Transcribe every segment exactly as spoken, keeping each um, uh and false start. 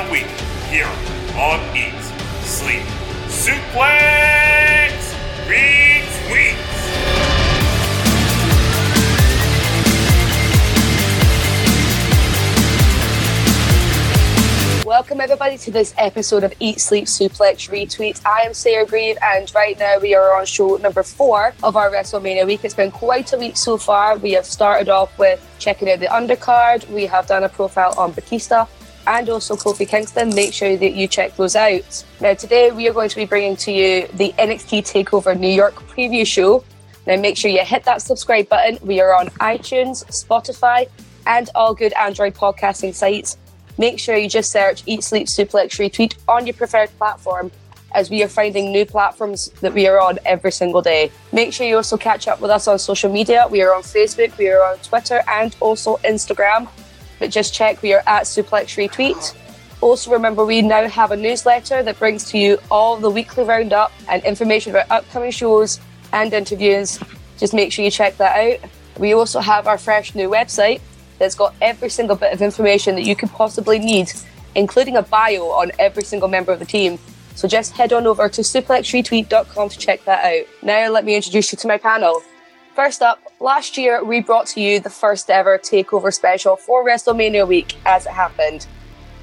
WrestleMania week here on Eat, Sleep, Suplex Retweets. Welcome everybody to this episode of Eat, Sleep, Suplex, Retweet. I am Sarah Grieve and right now we are on show number four of our WrestleMania week. It's been quite a week so far. We have started off with checking out the undercard. We have done a profile on Batista and also Kofi Kingston. Make sure that you check those out. Now today we are going to be bringing to you the N X T TakeOver New York preview show. Now make sure you hit that subscribe button. We are on iTunes, Spotify and all good Android podcasting sites. Make sure you just search Eat, Sleep, Suplex, Retweet on your preferred platform, as we are finding new platforms that we are on every single day. Make sure you also catch up with us on social media. We are on Facebook, we are on Twitter, and also Instagram. But just check, we are at Suplex Retweet. Also remember, we now have a newsletter that brings to you all the weekly roundup and information about upcoming shows and interviews. Just make sure you check that out. We also have our fresh new website that's got every single bit of information that you could possibly need, including a bio on every single member of the team. So just head on over to suplex retweet dot com to check that out. Now let me introduce you to my panel. First up, last year we brought to you the first ever TakeOver special for WrestleMania week as it happened.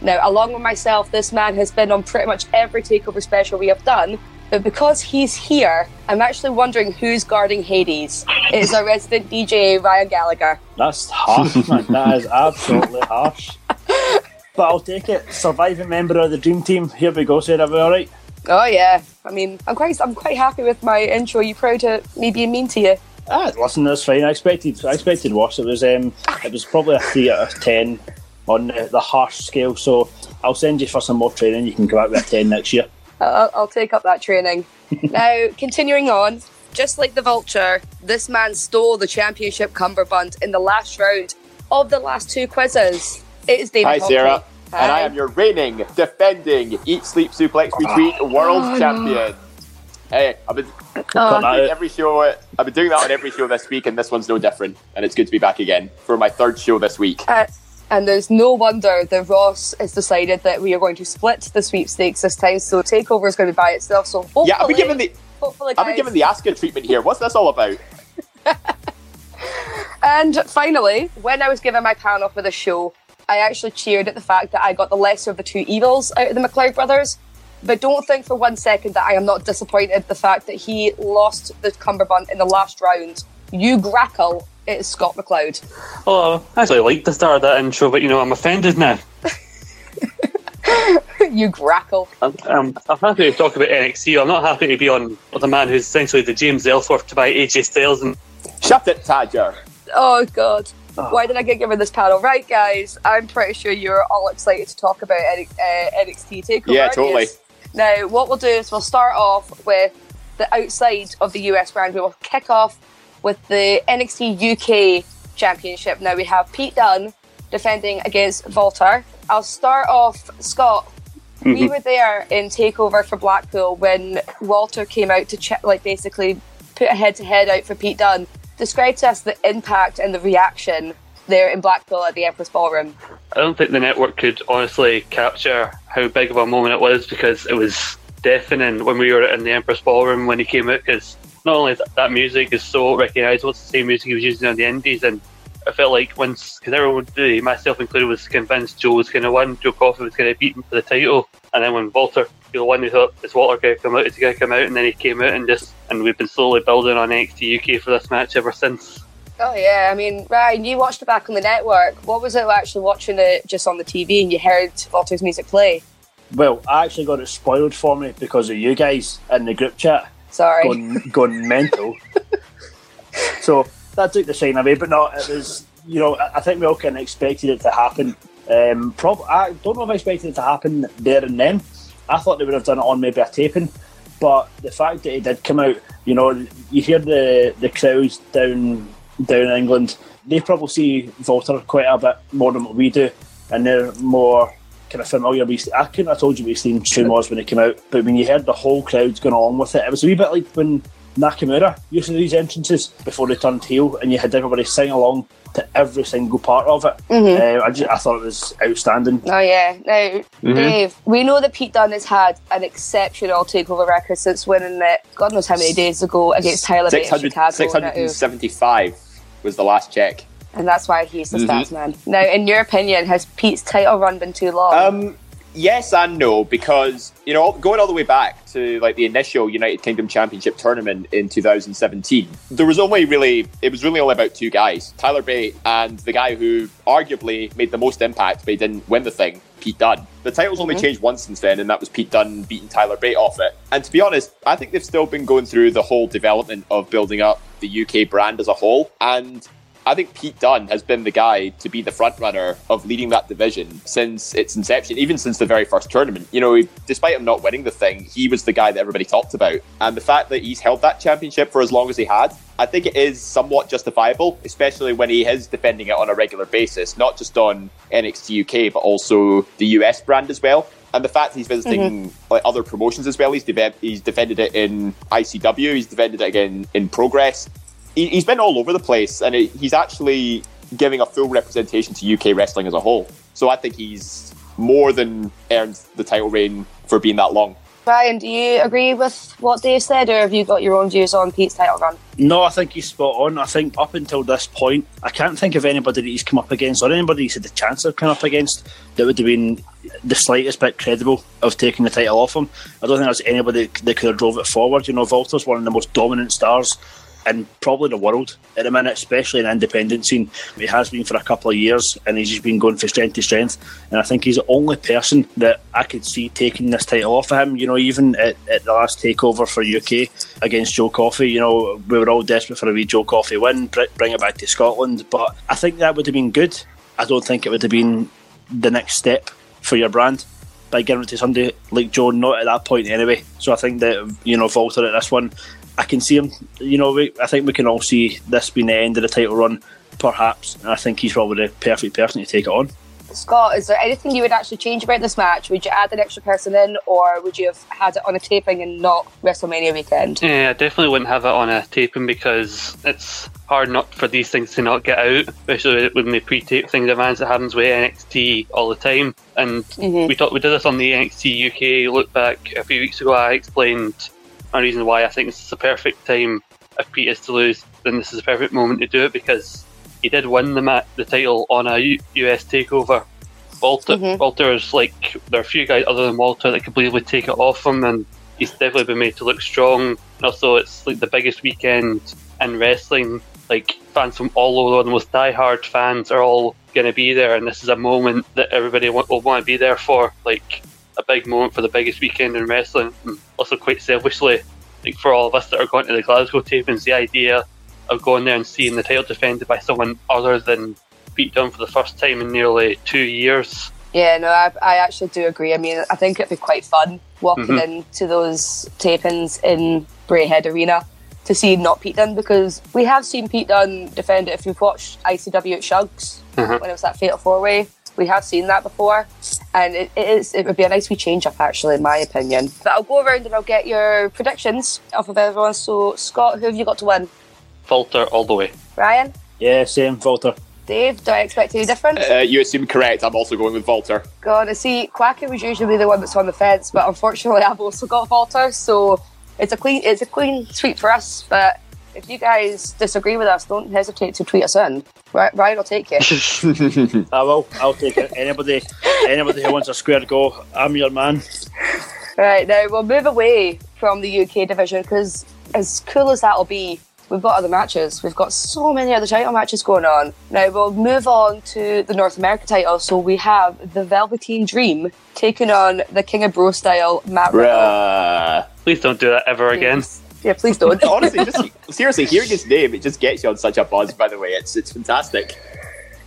Now, along with myself, this man has been on pretty much every TakeOver special we have done, but because he's here, I'm actually wondering who's guarding Hades. It is our resident D J, Ryan Gallagher. That's harsh, man. That is absolutely harsh. But I'll take it. Surviving member of the Dream Team. Here we go, Sarah. Are we all right? Oh, yeah. I mean, I'm quite I'm quite happy with my intro. Are you proud of me being mean to you? Ah, listen, that's fine. I expected I expected worse. It was, um, it was probably a three out of ten on the, the harsh scale, so I'll send you for some more training. You can come out with a ten next year. I'll, I'll take up that training. Now, continuing on, just like the Vulture, this man stole the championship cummerbund in the last round of the last two quizzes. It is David Hi, Hockney. Sarah. Hi. And I am your reigning, defending, Eat, Sleep, Suplex, Retweet oh, world oh, champion. No. Hey, I've been oh. doing every show. I've been doing that on every show this week, and this one's no different. And it's good to be back again for my third show this week. Uh, And there's no wonder that Ross has decided that we are going to split the sweepstakes this time, so TakeOver is going to be by itself. So hopefully, yeah, I've been given the guys... I've been given the Asuka treatment here. What's this all about? And finally, when I was given my panel for the show, I actually cheered at the fact that I got the lesser of the two evils out of the McLeod brothers. But don't think for one second that I am not disappointed at the fact that he lost the cummerbund in the last round. You grackle. It's Scott McLeod. Oh, I actually like the start of that intro, but you know, I'm offended now. You grackle. I'm, I'm, I'm happy to talk about N X T. I'm not happy to be on with a man who's essentially the James Ellsworth to buy A J Styles. And shut it, Tadger. Oh, God. Oh. Why did I get given this panel? Right, guys, I'm pretty sure you're all excited to talk about N X T TakeOver. Yeah, totally. Yes. Now, what we'll do is we'll start off with the outside of the U S brand. We will kick off with the N X T U K Championship. Now we have Pete Dunne defending against Walter. I'll start off, Scott. Mm-hmm. We were there in TakeOver for Blackpool when Walter came out to ch- like basically put a head-to-head out for Pete Dunne. Describe to us the impact and the reaction there in Blackpool at the Empress Ballroom. I don't think the network could honestly capture how big of a moment it was, because it was deafening when we were in the Empress Ballroom when he came out, because not only that, that music is so recognisable, it's the same music he was using on the Indies, and I felt like once, because everyone, myself included, was convinced Joe was going to win, Joe Coffey was going to beat him for the title, and then when Walter won, we thought, is Walter going to come out, is he going to come out, and then he came out, and just, and we've been slowly building on N X T U K for this match ever since. Oh yeah, I mean, Ryan, you watched it back on the network. What was it like actually watching it just on the T V and you heard Walter's music play? Well, I actually got it spoiled for me because of you guys in the group chat. Sorry. Gone, gone mental. So that took the shine away, but no, it was, you know, I think we all kind of expected it to happen. Um, prob- I don't know if I expected it to happen there and then. I thought they would have done it on maybe a taping, but the fact that it did come out, you know, you hear the, the crowds down, down in England, they probably see Walter quite a bit more than what we do, and they're more kind of familiar. We, I couldn't have told you we've seen two more when it came out, but when you heard the whole crowd going along with it, it was a wee bit like when Nakamura using these entrances before they turned heel, and you had everybody sing along to every single part of it. Mm-hmm. uh, I, just, I thought it was outstanding. Oh yeah. Now, mm-hmm. Dave, we know that Pete Dunne has had an exceptional takeover record since winning it God knows how many days ago against Tyler Bate in Chicago. six hundred seventy-five was the last check. And that's why he's the mm-hmm. stats man. Now, in your opinion, has Pete's title run been too long? Um, yes and no, because, you know, going all the way back to like the initial United Kingdom Championship tournament in two thousand seventeen, there was only really, it was really only about two guys, Tyler Bate and the guy who arguably made the most impact, but he didn't win the thing, Pete Dunne. The title's mm-hmm. only changed once since then, and that was Pete Dunne beating Tyler Bate off it. And to be honest, I think they've still been going through the whole development of building up the U K brand as a whole, and I think Pete Dunne has been the guy to be the front runner of leading that division since its inception, even since the very first tournament. You know, despite him not winning the thing, he was the guy that everybody talked about. And the fact that he's held that championship for as long as he had, I think it is somewhat justifiable, especially when he is defending it on a regular basis, not just on N X T U K, but also the U S brand as well. And the fact that he's visiting mm-hmm. like, other promotions as well, he's, de- he's defended it in I C W, he's defended it again in Progress. He's been all over the place, and he's actually giving a full representation to U K wrestling as a whole. So I think he's more than earned the title reign for being that long. Brian, do you agree with what Dave said, or have you got your own views on Pete's title run? No, I think he's spot on. I think up until this point, I can't think of anybody that he's come up against, or anybody he's had the chance of coming up against, that would have been the slightest bit credible of taking the title off him. I don't think there's anybody that could have drove it forward. You know, Walter's one of the most dominant stars and probably the world at the minute, especially in the independent scene. He has been for a couple of years, and he's just been going from strength to strength, and I think he's the only person that I could see taking this title off of him. You know, even at, at the last takeover for U K against Joe Coffey, you know, we were all desperate for a wee Joe Coffey win, bring it back to Scotland, but I think that would have been good. I don't think it would have been the next step for your brand by giving it to somebody like Joe, not at that point anyway. So I think that, you know, Walter at this one, I can see him, you know, we, I think we can all see this being the end of the title run, perhaps, and I think he's probably the perfect person to take it on. Scott, is there anything you would actually change about this match? Would you add an extra person in, or would you have had it on a taping and not WrestleMania weekend? Yeah, I definitely wouldn't have it on a taping, because it's hard not for these things to not get out, especially when they pre-tape things, the events that happens with N X T all the time. And mm-hmm. we talked, we did this on the N X T U K look back a few weeks ago. I explained a reason why I think this is the perfect time. If Pete is to lose, then this is the perfect moment to do it, because he did win the mat, the title on a U- US takeover. Walter, mm-hmm. Walter's like, there are a few guys other than Walter that completely take it off him, and he's definitely been made to look strong. And also, it's like the biggest weekend in wrestling. Like, fans from all over, the most diehard fans are all going to be there, and this is a moment that everybody will, will want to be there for. Like, a big moment for the biggest weekend in wrestling. And also quite selfishly, like, for all of us that are going to the Glasgow tapings, the idea of going there and seeing the title defended by someone other than Pete Dunne for the first time in nearly two years. Yeah, no, I, I actually do agree. I mean, I think it'd be quite fun walking mm-hmm. into those tapings in Brayhead Arena to see not Pete Dunne, because we have seen Pete Dunne defend it. If you've watched I C W at Shug's, mm-hmm. when it was that Fatal four-way, we have seen that before, and it, it is it would be a nice wee change up, actually, in my opinion. But I'll go around and I'll get your predictions off of everyone. So, Scott, who have you got to win? Walter all the way. Ryan? Yeah, same, Walter. Dave, do I expect any difference? Uh, you assume correct. I'm also going with Walter. God, I see, Quacker was usually the one that's on the fence, but unfortunately, I've also got Walter, so it's a clean it's a clean sweep for us. But if you guys disagree with us, don't hesitate to tweet us in. Right, Ryan will take it. I will. I'll take it. Anybody, anybody who wants a square go, I'm your man. Right, now we'll move away from the U K division, because as cool as that'll be, we've got other matches. We've got so many other title matches going on. Now we'll move on to the North America title. So we have the Velveteen Dream taking on the King of Bro style Matt Riddle. Please don't do that ever Please. again. Yeah, please don't. Honestly, just seriously, hearing his name, it just gets you on such a buzz, by the way. It's it's fantastic.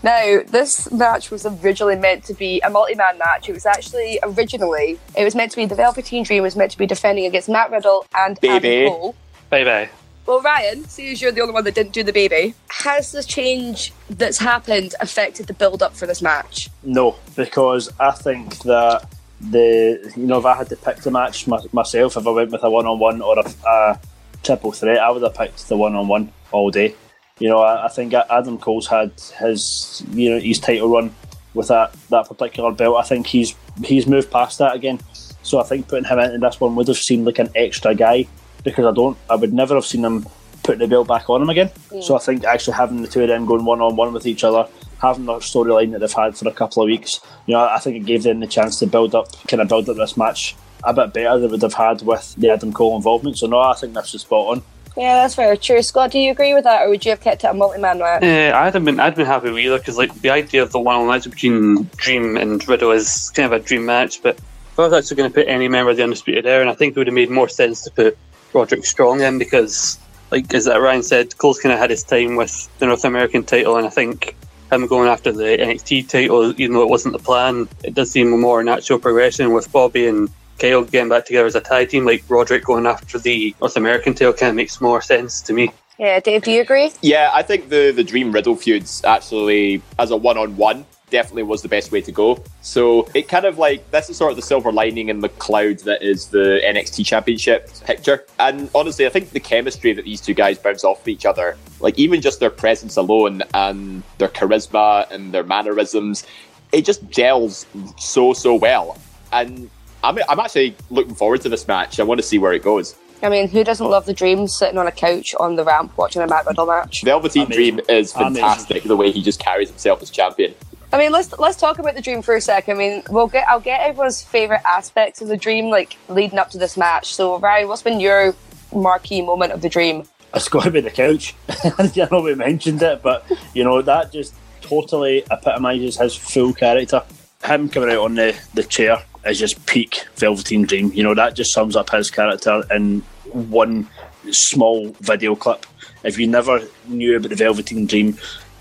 Now, this match was originally meant to be a multi-man match. It was actually originally, it was meant to be the Velveteen Dream was meant to be defending against Matt Riddle and Adam Cole. Baby. Well, Ryan, see as you're the only one that didn't do the baby, has the change that's happened affected the build-up for this match? No, because I think that The you know if I had to pick the match my, myself, if I went with a one on one or a, a triple threat, I would have picked the one-on-one all day. You know, I, I think Adam Cole's had his, you know, his title run with that, that particular belt. I think he's he's moved past that again. So I think putting him into this one would have seemed like an extra guy, because I don't, I would never have seen him putting the belt back on him again. Mm. So I think actually having the two of them going one-on-one with each other, having that storyline that they've had for a couple of weeks, you know, I think it gave them the chance to build up, kind of build up this match a bit better than they would have had with the Adam Cole involvement. So no, I think that's just spot on. Yeah, that's very true. Scott, do you agree with that, or would you have kept it a multi-man match? Uh, I'd have been, I'd been happy with either, because like the idea of the one-on-one match between Dream and Riddle is kind of a dream match. But if I was actually going to put any member of the Undisputed Era, and I think it would have made more sense to put Roderick Strong in, because, like as Ryan said, Cole's kind of had his time with the North American title, and I think him going after the N X T title, even though it wasn't the plan, it does seem a more natural progression with Bobby and Kyle getting back together as a tag team. Like Roderick going after the North American title kind of makes more sense to me. Yeah, Dave, do you agree? Yeah, I think the, the Dream Riddle feuds actually, as a one-on-one, definitely was the best way to go. So it kind of like, this is sort of the silver lining in the cloud that is the N X T Championship picture. And honestly, I think the chemistry that these two guys bounce off of each other, like even just their presence alone and their charisma and their mannerisms, it just gels so, so well. And I'm, I'm actually looking forward to this match. I want to see where it goes. I mean, who doesn't love the Dream sitting on a couch on the ramp watching a Matt Riddle match? Velveteen Amazing. Dream is fantastic, Amazing. The way he just carries himself as champion. I mean, let's let's talk about the Dream for a sec. I mean, we'll get I'll get everyone's favourite aspects of the Dream, like leading up to this match. So, Ryan, what's been your marquee moment of the Dream? It's got to be the couch. I know we mentioned it, but you know that just totally epitomises his full character. Him coming out on the, the chair is just peak Velveteen Dream. You know, that just sums up his character in one small video clip. If you never knew about the Velveteen Dream,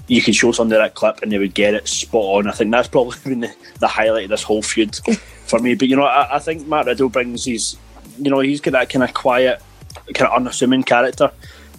you could show somebody that clip and they would get it spot on. I think that's probably been the, the highlight of this whole feud for me. But, you know, I, I think Matt Riddle brings his, you know, he's got that kind of quiet, kind of unassuming character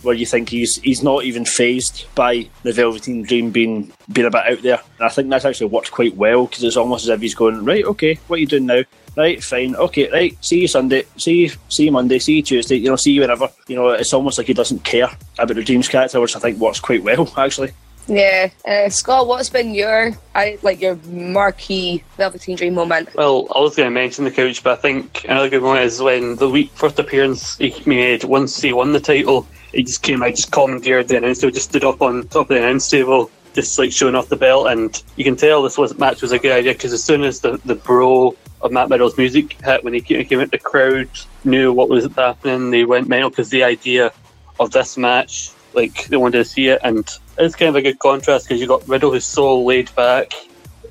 where you think he's he's not even phased by the Velveteen Dream being being a bit out there. And I think that's actually worked quite well, because it's almost as if he's going, right, okay, what are you doing now? Right, fine, okay, right, see you Sunday, see you, see you Monday, see you Tuesday, you know, see you whenever. You know, it's almost like he doesn't care about the Dream's character, which I think works quite well, actually. Yeah, uh, Scott, what's been your I, like your marquee Velveteen Dream moment? Well, I was going to mention the couch, but I think another good moment is when the week first appearance he made, once he won the title, he just came out, just commandeered the announce table, just stood up on top of the announce table, just like showing off the belt. And you can tell this was match was a good idea, because as soon as the, the bro of Matt Riddle's music hit, when he came out, the crowd knew what was happening. They went mental, because the idea of this match, like they wanted to see it. And it's kind of a good contrast, because you got Riddle, who's so laid back,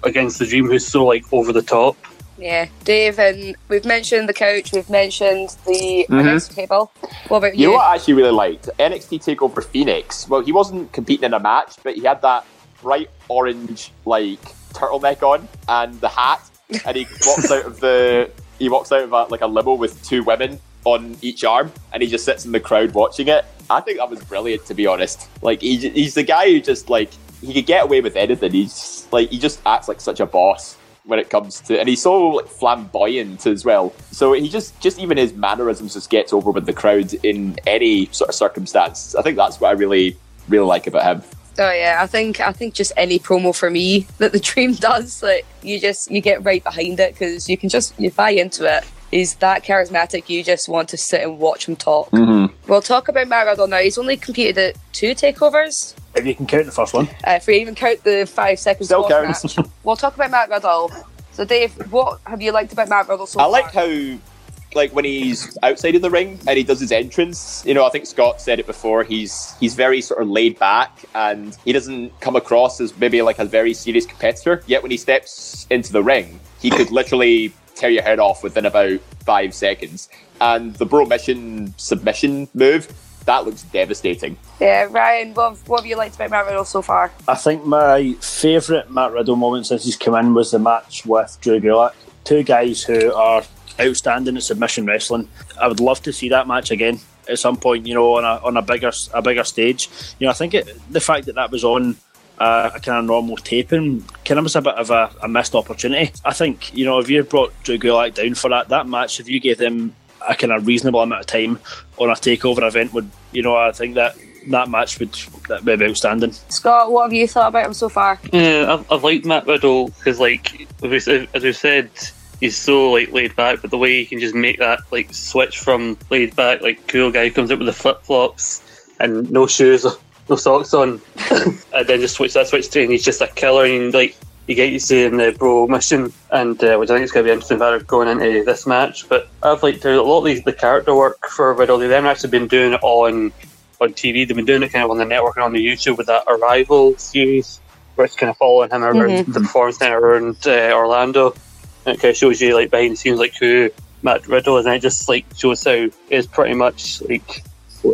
against the Dream, who's so like over the top. Yeah, Dave, and we've mentioned the couch, we've mentioned the mm-hmm. announce table. What about you? You know what I actually really liked? N X T TakeOver Phoenix. Well, he wasn't competing in a match, but he had that bright orange like turtleneck on and the hat, and he walks out of the he walks out of a, like a limo with two women on each arm, and he just sits in the crowd watching it. I think that was brilliant, to be honest. Like he, he's the guy who just like he could get away with anything. He's like he just acts like such a boss when it comes to, and he's so like flamboyant as well. So he just just even his mannerisms just gets over with the crowd in any sort of circumstance. I think that's what I really really like about him. Oh yeah, I think I think just any promo for me that the Dream does, like you just you get right behind it, because you can just you buy into it. He's that charismatic, you just want to sit and watch him talk. Mm-hmm. We'll talk about Matt Riddle now. He's only competed at two takeovers. If you can count the first one. Uh, if we even count the five seconds. Still counts. Match. We'll talk about Matt Riddle. So Dave, what have you liked about Matt Riddle so far? I like how, like when he's outside of the ring and he does his entrance, you know, I think Scott said it before, he's he's very sort of laid back, and he doesn't come across as maybe like a very serious competitor. Yet when he steps into the ring, he could literally tear your head off within about five seconds. And the Bro Mission submission move, that looks devastating. Yeah, Ryan, what, what have you liked about Matt Riddle so far? I think my favourite Matt Riddle moment since he's come in was the match with Drew Gulak. Two guys who are outstanding at submission wrestling. I would love to see that match again at some point, you know, on a on a bigger a bigger stage. You know, I think it, the fact that that was on Uh, a kind of normal taping kind of was a bit of a, a missed opportunity. I think, you know, if you brought Drew Gulak down for that that match, if you gave them a kind of reasonable amount of time on a takeover event would, you know, I think that that match would that would be outstanding. Scott, what have you thought about him so far? Yeah, I've, I've liked Matt Riddle because, like, as we've said, he's so like laid back, but the way he can just make that like switch from laid back, like cool guy who comes up with the flip flops and no shoes, no socks on, and then just switch that switch to, and he's just a killer. And like you get to see in the Bro Mission, and uh, which I think is going to be interesting going into this match. But I've liked a lot of these, the character work for Riddle. They've actually been doing it on on T V. They've been doing it kind of on the network and on the YouTube with that Arrival series, where it's kind of following him around mm-hmm. the performance center around uh, Orlando. And it kind of shows you like behind the scenes like who Matt Riddle is, and it just like shows how it's pretty much like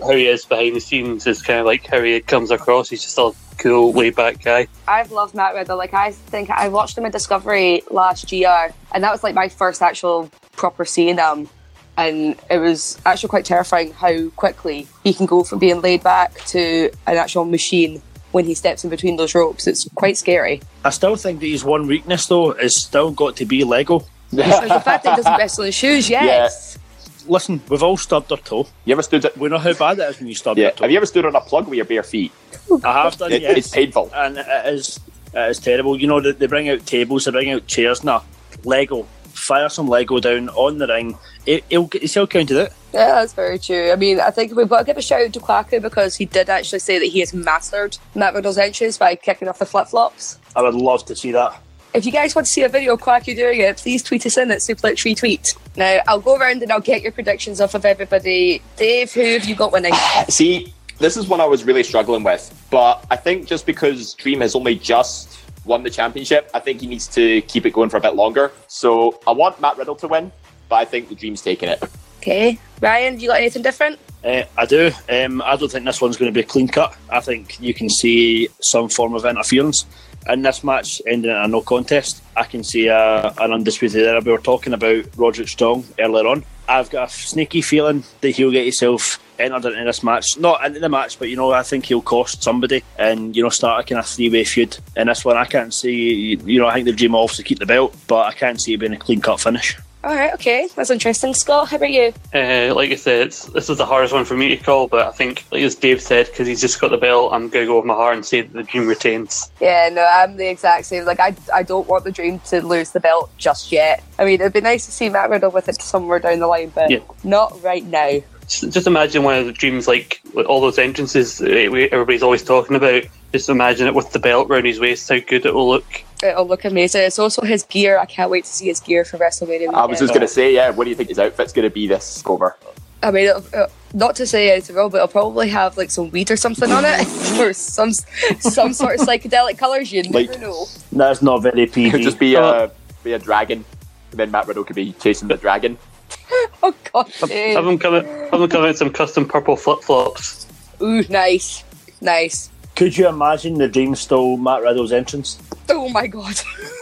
how he is behind the scenes is kind of like how he comes across. He's just a cool laid back guy. I've loved Matt Riddle. Like I think I watched him at Discovery last year, and that was like my first actual proper seeing him, and it was actually quite terrifying how quickly he can go from being laid back to an actual machine when he steps in between those ropes. It's quite scary. I still think that his one weakness though is still got to be Lego. Like the fact that he doesn't wrestle in shoes, yes. Yeah. Listen, we've all stubbed our toe. You ever stood? At- we know how bad it is when you stub yeah. your toe. Have you ever stood on a plug with your bare feet? I have done. It, yes. It's painful, and it is it is terrible. You know, they bring out tables, they bring out chairs. Nah, Lego. Fire some Lego down on the ring. It, it'll get yourself counted out. Yeah, that's very true. I mean, I think we've got to give a shout out to Kwaku because he did actually say that he has mastered Matt Riddle's entries by kicking off the flip-flops. I would love to see that. If you guys want to see a video of Kwaku doing it, please tweet us in at Suplex Retweet. Now, I'll go around and I'll get your predictions off of everybody. Dave, who have you got winning? See, this is one I was really struggling with, but I think just because Dream has only just won the championship, I think he needs to keep it going for a bit longer. So I want Matt Riddle to win, but I think the Dream's taking it. Okay. Ryan, have you got anything different? Uh, I do. Um, I don't think this one's going to be a clean cut. I think you can see some form of interference in this match ending in a no contest. I can see a, an undisputed era. We were talking about Roderick Strong earlier on. I've got a sneaky feeling that he'll get himself entered into this match. Not into the match, but, you know, I think he'll cost somebody and, you know, start a kind of three-way feud. In this one, I can't see, you know, I think the Dream will obviously keep the belt, but I can't see it being a clean-cut finish. All right, okay, that's interesting. Scott, how about you? Uh, like I said, it's, this is the hardest one for me to call, but I think, like as Dave said, because he's just got the belt, I'm going to go with my heart and say that the Dream retains. Yeah, no, I'm the exact same. Like, I I don't want the Dream to lose the belt just yet. I mean, it'd be nice to see Matt Riddle with it somewhere down the line, but yeah. Not right now. Just, just imagine one of the Dream's, like, all those entrances that everybody's always talking about. Just imagine it with the belt round his waist, how good it will look. It'll look amazing. It's also his gear. I can't wait to see his gear for WrestleMania. I was just going to say, yeah, what do you think his outfit's going to be this over? I mean, it'll, it'll, not to say it's wrong, but it'll probably have like some weed or something on it, or some some sort of psychedelic colours. You like, never know. That's not very P G. It could just be, uh, be a dragon, and then Matt Riddle could be chasing the dragon. Oh god! Have, have him come in some custom purple flip flops. Ooh, nice, nice. Could you imagine the Dream stole Matt Riddle's entrance? Oh my god.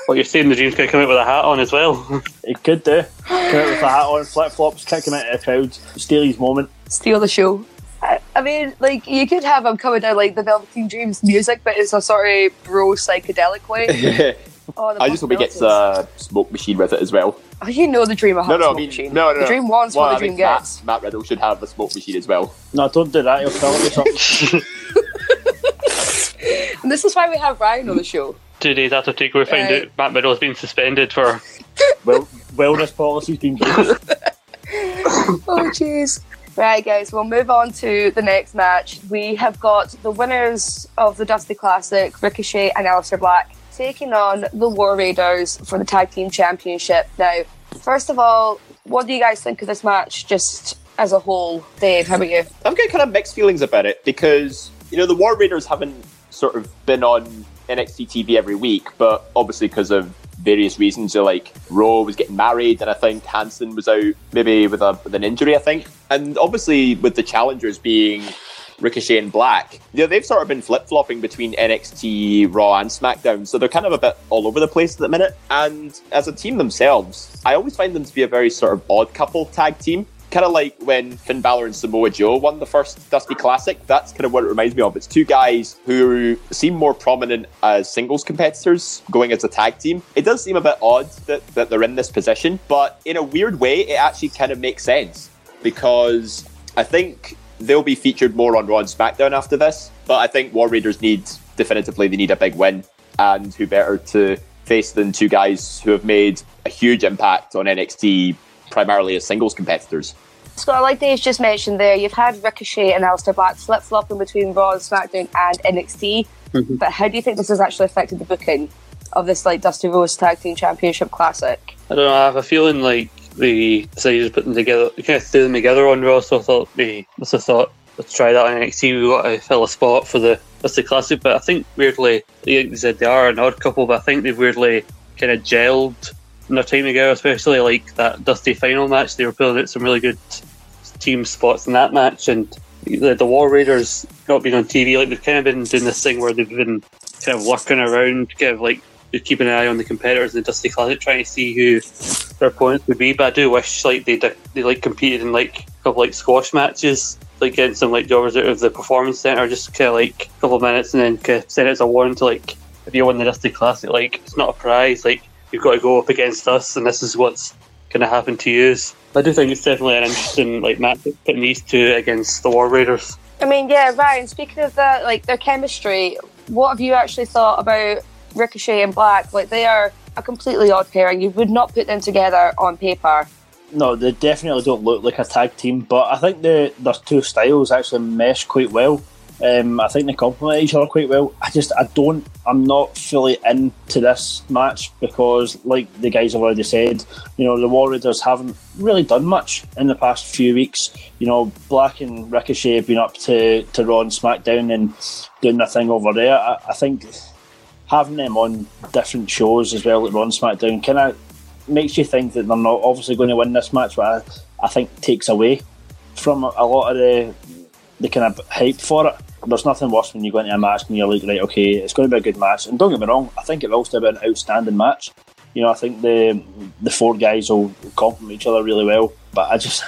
Well, you're saying the Dream's going to come out with a hat on as well? It could do. Come out with a hat on, flip-flops, kick him out of the crowd, steal his moment. Steal the show. I, I mean, like, you could have him coming down like the Velveteen Dream's music, but it's a sort of bro psychedelic way. Oh, I just hope he gets a smoke machine with it as well. Oh, you know the Dream will have no, no, a smoke I mean, machine. No, no, the Dream wants well, what the I Dream mean, gets. Matt, Matt Riddle should have a smoke machine as well. No, don't do that, he'll tell me something. And this is why we have Ryan on the show. Two days after Takeover, we found out Matt Riddle has been suspended for well, wellness policy team. Oh, jeez. Right, guys, we'll move on to the next match. We have got the winners of the Dusty Classic, Ricochet and Alistair Black, taking on the War Raiders for the Tag Team Championship. Now, first of all, what do you guys think of this match just as a whole? Dave, how about you? I've got kind of mixed feelings about it because, you know, the War Raiders haven't sort of been on N X T T V every week, but obviously because of various reasons, so like Raw was getting married, and I think Hansen was out maybe with a with an injury, I think, and obviously with the challengers being Ricochet and Black, you know, they've sort of been flip-flopping between N X T, Raw and SmackDown, so they're kind of a bit all over the place at the minute. And as a team themselves, I always find them to be a very sort of odd couple tag team. Kind of like when Finn Balor and Samoa Joe won the first Dusty Classic. That's kind of what it reminds me of. It's two guys who seem more prominent as singles competitors going as a tag team. It does seem a bit odd that, that they're in this position, but in a weird way, it actually kind of makes sense. because I think they'll be featured more on Raw and SmackDown after this, but I think War Raiders need, definitively, they need a big win, and who better to face than two guys who have made a huge impact on N X T, primarily as singles competitors. Scott, I like Dave's just mentioned there, you've had Ricochet and Alistair Black flip-flopping between Raw and SmackDown and N X T, mm-hmm. but how do you think this has actually affected the booking of this like Dusty Rhodes Tag Team Championship Classic? I don't know, I have a feeling like they decided to put them together, they kind of threw them together on Raw, so I thought, they, so I thought let's try that on N X T, we've got to fill a spot for the Dusty Classic, but I think weirdly, like they said, they are an odd couple, but I think they've weirdly kind of gelled in their time ago, especially like that Dusty final match, they were pulling out some really good team spots in that match, and the, the War Raiders not being on T V, like they've kind of been doing this thing where they've been kind of working around, kind of like keeping an eye on the competitors in the Dusty Classic, trying to see who their opponents would be. But I do wish like they they like competed in like a couple like squash matches, like getting some like jobbers out of the Performance Center, just kind of like a couple of minutes, and then kind of send it as a warning to like, if you won the Dusty Classic, like it's not a prize, like you've got to go up against us, and this is what's going to happen to you. I do think it's definitely an interesting like match putting these two against the War Raiders. I mean, yeah, Ryan. Speaking of that, like their chemistry, what have you actually thought about Ricochet and Black? Like they are a completely odd pairing. You would not put them together on paper. No, they definitely don't look like a tag team, but I think the their two styles actually mesh quite well. Um, I think they complement each other quite well. I just, I don't, I'm not fully into this match because, like the guys have already said, you know, the War Raiders haven't really done much in the past few weeks. You know, Black and Ricochet have been up to, to Raw and SmackDown and doing their thing over there. I, I think having them on different shows as well, like Raw and SmackDown, kind of makes you think that they're not obviously going to win this match, but I, I think takes away from a lot of the, the kind of hype for it. There's nothing worse when you go into a match and you're like, right, okay, it's going to be a good match. And don't get me wrong, I think it will still be an outstanding match. You know, I think the the four guys will complement each other really well. But I just,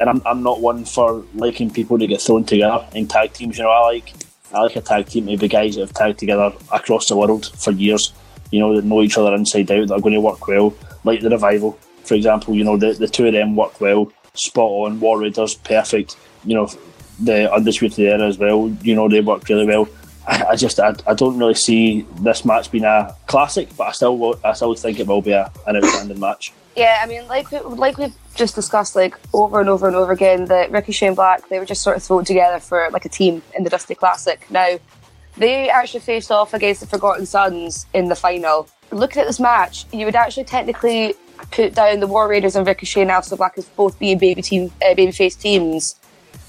and I'm I'm not one for liking people to get thrown together in tag teams. You know, I like I like a tag team to be guys that have tagged together across the world for years. You know, that know each other inside out, that are going to work well. Like the Revival, for example. You know, the the two of them work well, spot on. War Raiders, perfect. You know, the Undisputed Era as well, you know, they worked really well. I, I just, I, I don't really see this match being a classic, but I still I still think it will be a, an outstanding match. Yeah, I mean, like, like we've just discussed, like, over and over and over again, that Ricochet and Black, they were just sort of thrown together for, like, a team in the Dusty Classic. Now, they actually faced off against the Forgotten Sons in the final. Looking at this match, you would actually technically put down the War Raiders and Ricochet and Alistair Black as both being baby team, uh, babyface teams.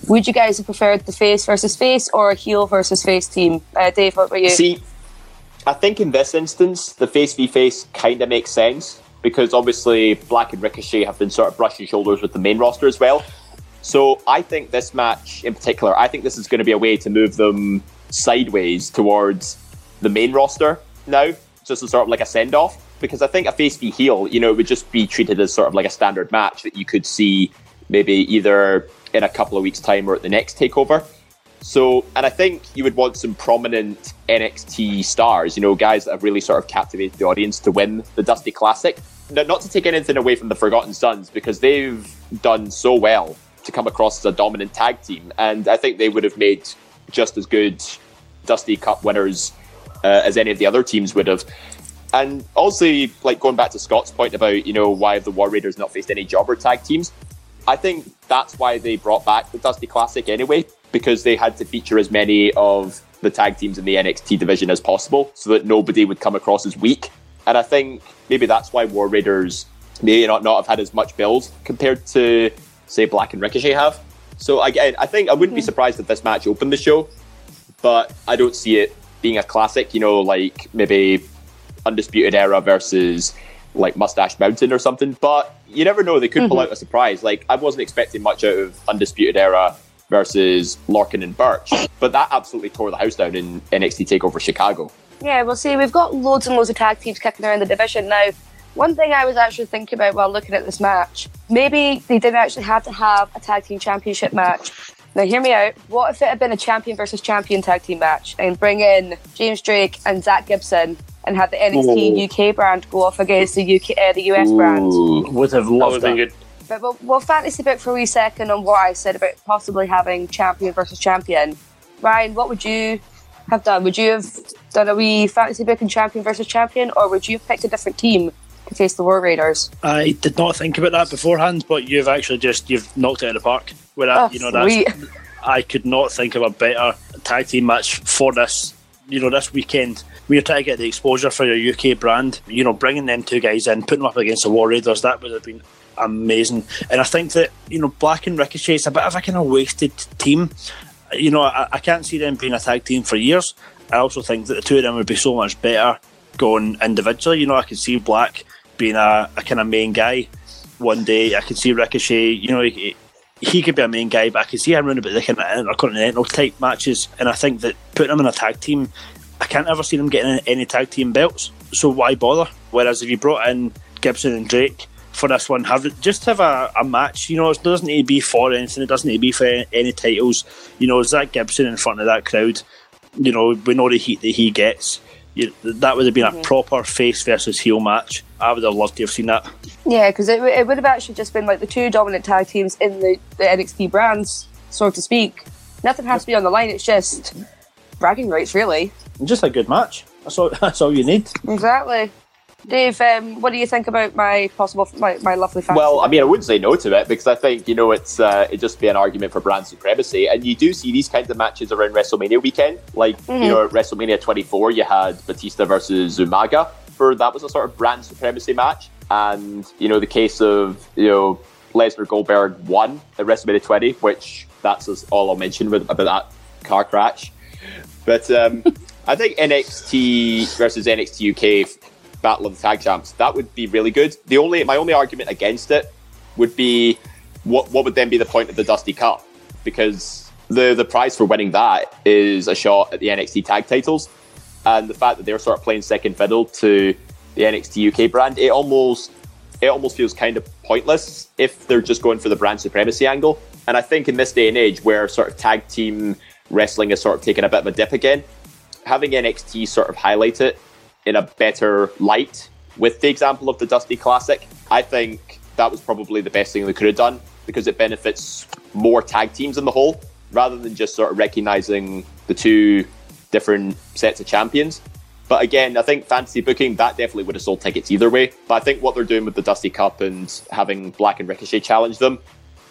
Would you guys have preferred the face versus face or a heel versus face team? Uh, Dave, what about you? See, I think in this instance, the face v face kind of makes sense because obviously Black and Ricochet have been sort of brushing shoulders with the main roster as well. So I think this match in particular, I think this is going to be a way to move them sideways towards the main roster now, just as sort of like a send-off. Because I think a face v heel, you know, it would just be treated as sort of like a standard match that you could see maybe either in a couple of weeks' time or at the next takeover. So, and I think you would want some prominent N X T stars, you know, guys that have really sort of captivated the audience to win the Dusty Classic. Now, not to take anything away from the Forgotten Sons, because they've done so well to come across as a dominant tag team. And I think they would have made just as good Dusty Cup winners uh, as any of the other teams would have. And also, like, going back to Scott's point about, you know, why have the War Raiders not faced any jobber tag teams? I think that's why they brought back the Dusty Classic anyway, because they had to feature as many of the tag teams in the N X T division as possible so that nobody would come across as weak. And I think maybe that's why War Raiders may not, not have had as much build compared to, say, Black and Ricochet have. So again, I think I wouldn't be surprised if this match opened the show, but I don't see it being a classic, you know, like maybe Undisputed Era versus like Mustache Mountain or something, but you never know, they could pull mm-hmm. out a surprise. Like, I wasn't expecting much out of Undisputed Era versus Larkin and Birch, but that absolutely tore the house down in N X T TakeOver Chicago. Yeah, well, see, we've got loads and loads of tag teams kicking around the division now. One thing I was actually thinking about while looking at this match, maybe they didn't actually have to have a tag team championship match. Now, hear me out. What if it had been a champion versus champion tag team match and bring in James Drake and Zach Gibson and had the N X T Ooh. U K brand go off against the U K, uh, the U S Ooh. brand? Would have loved that. Would have been good. but we'll, we'll fantasy book for a wee second on what I said about possibly having champion versus champion. Ryan, what would you have done? Would you have done a wee fantasy book in champion versus champion, or would you have picked a different team to face the War Raiders? I did not think about that beforehand, but you've actually just you've knocked it out of the park. Where oh, I, you know, that's, I could not think of a better tag team match for this. You know, this weekend, we were trying to get the exposure for your U K brand. You know, bringing them two guys in, putting them up against the War Raiders, that would have been amazing. And I think that, you know, Black and Ricochet is a bit of a kind of wasted team. You know, I, I can't see them being a tag team for years. I also think that the two of them would be so much better going individually. You know, I could see Black being a, a kind of main guy one day. I could see Ricochet, you know, he, he could be a main guy, but I could see him running about the kind of intercontinental type matches. And I think that putting him in a tag team, I can't ever see them getting any tag team belts. So why bother? Whereas if you brought in Gibson and Drake for this one, have just have a, a match. You know, it doesn't need to be for anything. It doesn't need to be for any, any titles. You know, Zach Gibson in front of that crowd, you know, we know the heat that he gets. You, that would have been mm-hmm. a proper face versus heel match. I would have loved to have seen that. Yeah, because it, it would have actually just been like the two dominant tag teams in the, the N X T brands, so to speak. Nothing has to be on the line, it's just bragging rights, really. Just a good match. That's all, that's all you need. Exactly. Dave, um, what do you think about my possible, my, my lovely fantasy? Well, I mean, I wouldn't say no to it, because I think, you know, it's uh, it'd just be an argument for brand supremacy. And you do see these kinds of matches around WrestleMania weekend. Like, mm-hmm. you know, at WrestleMania twenty-four, you had Batista versus Umaga. For, that was a sort of brand supremacy match. And, you know, the case of, you know, Lesnar Goldberg won at WrestleMania twenty, which that's all I'll mention with, about that car crash. But um, I think N X T versus N X T U K... Battle of the Tag Champs, that would be really good. The only my only argument against it would be what what would then be the point of the Dusty Cup, because the the prize for winning that is a shot at the N X T tag titles, and the fact that they're sort of playing second fiddle to the N X T U K brand, it almost it almost feels kind of pointless if they're just going for the brand supremacy angle. And I think in this day and age where sort of tag team wrestling has sort of taken a bit of a dip again, having N X T sort of highlight it in a better light with the example of the Dusty Classic, I think that was probably the best thing they could have done, because it benefits more tag teams in the whole rather than just sort of recognizing the two different sets of champions. But again, I think fantasy booking, that definitely would have sold tickets either way. But I think what they're doing with the Dusty Cup and having Black and Ricochet challenge them,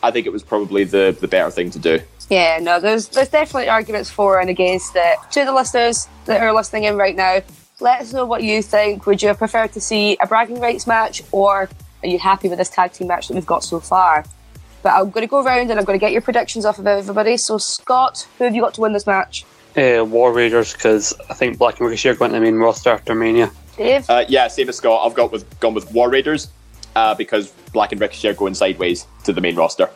I think it was probably the, the better thing to do. Yeah, no, there's there's definitely arguments for and against it. To the listeners that are listening in right now, let us know what you think. Would you have preferred to see a bragging rights match, or are you happy with this tag team match that we've got so far? But I'm going to go around and I'm going to get your predictions off of everybody. So, Scott, who have you got to win this match? Uh, War Raiders, because I think Black and Ricochet are going to the main roster after Mania. Dave? Uh, yeah, same as Scott. I've got with, gone with War Raiders uh, because Black and Ricochet are going sideways to the main roster.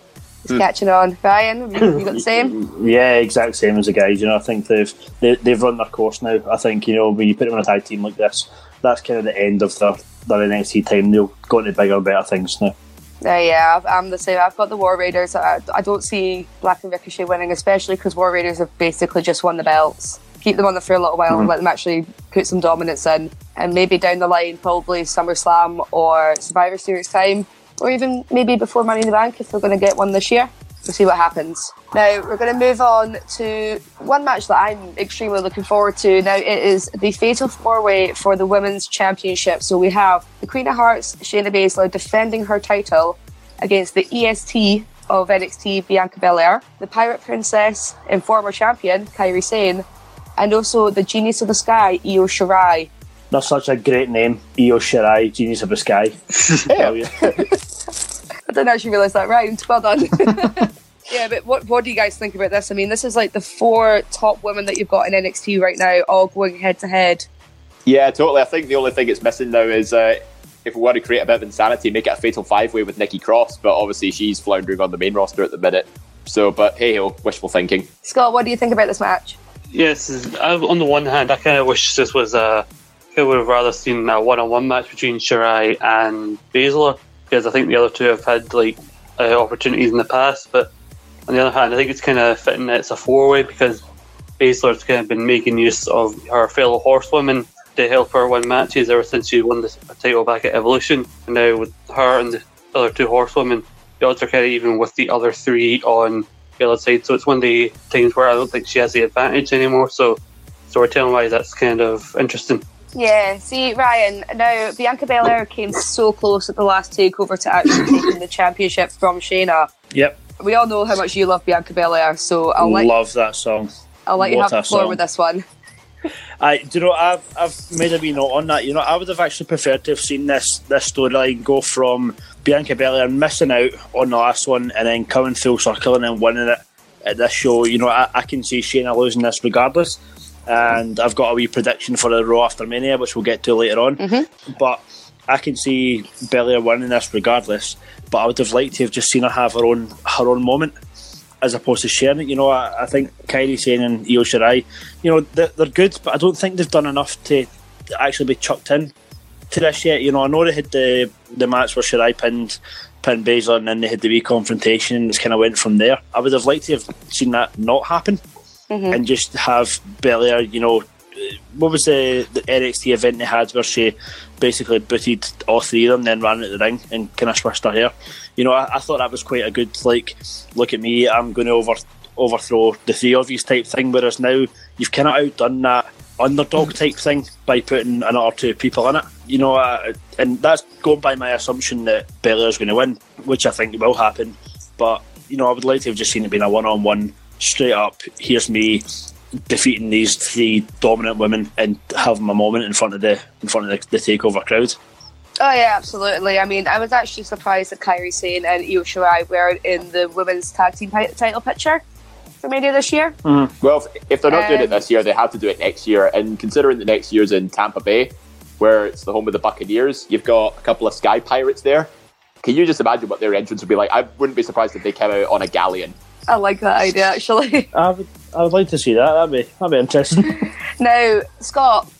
It's catching on. Ryan, you got the same? Yeah, exact same as the guys. You know, I think they've they, they've run their course now. I think, you know, when you put them in a tag team like this, that's kind of the end of their, their N X T time. They'll go into bigger and better things now. Uh, yeah, I'm the same. I've got the War Raiders. I, I don't see Black and Ricochet winning, especially because War Raiders have basically just won the belts. Keep them on there for a little while mm-hmm. and let them actually put some dominance in. And maybe down the line, probably SummerSlam or Survivor Series time, or even maybe before Money in the Bank if we're going to get one this year. We'll see what happens. Now, we're going to move on to one match that I'm extremely looking forward to. Now, it is the Fatal four-Way for the Women's Championship. So we have the Queen of Hearts, Shayna Baszler, defending her title against the E S T of N X T, Bianca Belair, the Pirate Princess and former champion, Kairi Sane, and also the Genius of the Sky, Io Shirai. That's such a great name, Io Shirai, Genius of the Sky. I didn't actually realise that rhymed. Well done. Yeah, but what what do you guys think about this? I mean, this is like the four top women that you've got in N X T right now, all going head to head. Yeah, totally. I think the only thing it's missing now is uh, if we want to create a bit of insanity, make it a fatal five-way with Nikki Cross. But obviously, she's floundering on the main roster at the minute. So, but hey ho, wishful thinking. Scott, what do you think about this match? Yes, yeah, on the one hand, I kind of wish this was a. Uh... I would have rather seen a one-on-one match between Shirai and Baszler, because I think the other two have had like uh, opportunities in the past. But on the other hand, I think it's kind of fitting that it's a four-way, because Baszler's kind of been making use of her fellow horsewomen to help her win matches ever since she won the title back at Evolution. And now with her and the other two horsewomen, Dodger Curry, even with the other three on the other side. So it's one of the times where I don't think she has the advantage anymore. So storytelling-wise, that's kind of interesting. Yeah, see, Ryan, now Bianca Belair came so close at the last takeover to actually taking the championship from Shayna. Yep. We all know how much you love Bianca Belair, so I'll let love you, that song. I'll let what you have the floor song. With this one. I do you know I've I've made a wee note on that. You know, I would have actually preferred to have seen this this storyline go from Bianca Belair missing out on the last one and then coming full circle and then winning it at this show. You know, I, I can see Shayna losing this regardless. And I've got a wee prediction for the Raw after Mania, which we'll get to later on. Mm-hmm. But I can see Belair winning this regardless. But I would have liked to have just seen her have her own her own moment as opposed to sharing it. You know, I, I think Kairi Sane and Io Shirai, you know, they're, they're good, but I don't think they've done enough to actually be chucked in to this yet. You know, I know they had the the match where Shirai pinned pinned Baszler, and then they had the wee confrontation, and it's kind of went from there. I would have liked to have seen that not happen. Mm-hmm. And just have Belair, you know, what was the, the N X T event they had where she basically booted all three of them, then ran out the ring and kind of swished her hair. You know, I, I thought that was quite a good, like, look at me, I'm going to over, overthrow the three of you type thing. Whereas now you've kind of outdone that underdog type thing by putting another two people in it. You know, uh, and that's going by my assumption that Belair's going to win, which I think will happen. But you know, I would like to have just seen it being a one-on-one. Straight up, here's me defeating these three dominant women and having my moment in front of the in front of the, the takeover crowd. Oh yeah, absolutely. I mean, I was actually surprised that Kairi Sane and Io Shirai were in the women's tag team t- title picture for Mania this year. Mm-hmm. Well, if they're not um, doing it this year, they have to do it next year. And considering that next year's in Tampa Bay, where it's the home of the Buccaneers, you've got a couple of Sky Pirates there. Can you just imagine what their entrance would be like? I wouldn't be surprised if they came out on a galleon. I like that idea, actually. I would, I would like to see that. That'd be, that'd be interesting. Now, Scott,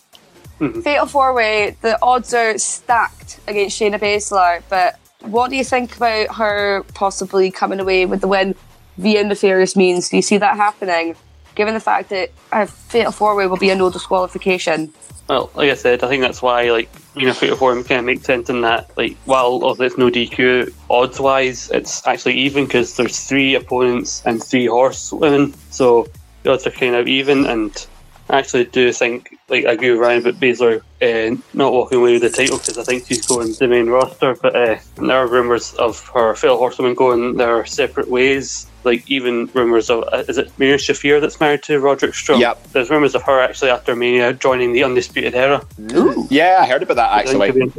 mm-hmm. Fatal four-way, the odds are stacked against Shayna Baszler, but what do you think about her possibly coming away with the win via nefarious means? Do you see that happening, given the fact that her Fatal four-way will be a no disqualification? Well, like I said, I think that's why, like, you know, Fatal four-way kind of makes sense in that, like, while oh, there's no D Q, odds-wise, it's actually even because there's three opponents and three horsewomen, so the odds are kind of even, and I actually do think, like, I agree with Ryan about Baszler uh, not walking away with the title because I think she's going to the main roster, but uh, there are rumours of her Fatal horsewomen going their separate ways. Like, even rumours of, uh, is it Mira Shafir that's married to Roderick Strong? Yep. There's rumours of her actually after Mania joining the Undisputed Era. Ooh. Yeah, I heard about that actually. I think,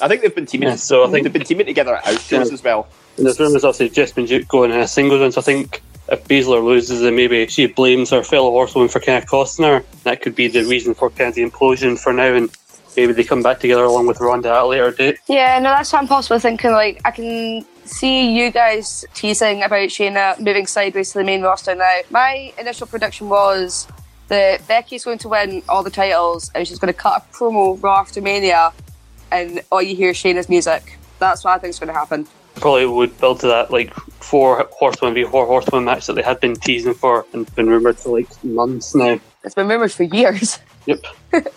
I think they've been teaming yeah, so I think they've been teaming together at house shows yeah. as well. And there's rumours obviously Jessamyn Duke going in a singles one, so I think if Baszler loses then maybe she blames her fellow horsewoman for kind of costing her. That could be the reason for kind of the implosion for now, and maybe they come back together along with Ronda at a later date. Yeah, no, that's what I'm possibly thinking. Like, I can see you guys teasing about Shayna moving sideways to the main roster now. My initial prediction was that Becky's going to win all the titles and she's going to cut a promo Raw after Mania and all you hear is Shayna's music. That's what I think is going to happen. Probably would build to that, like, four horsewomen v four horsewomen match that they had been teasing for and been rumoured for, like, months now. It's been rumoured for years. Yep. uh,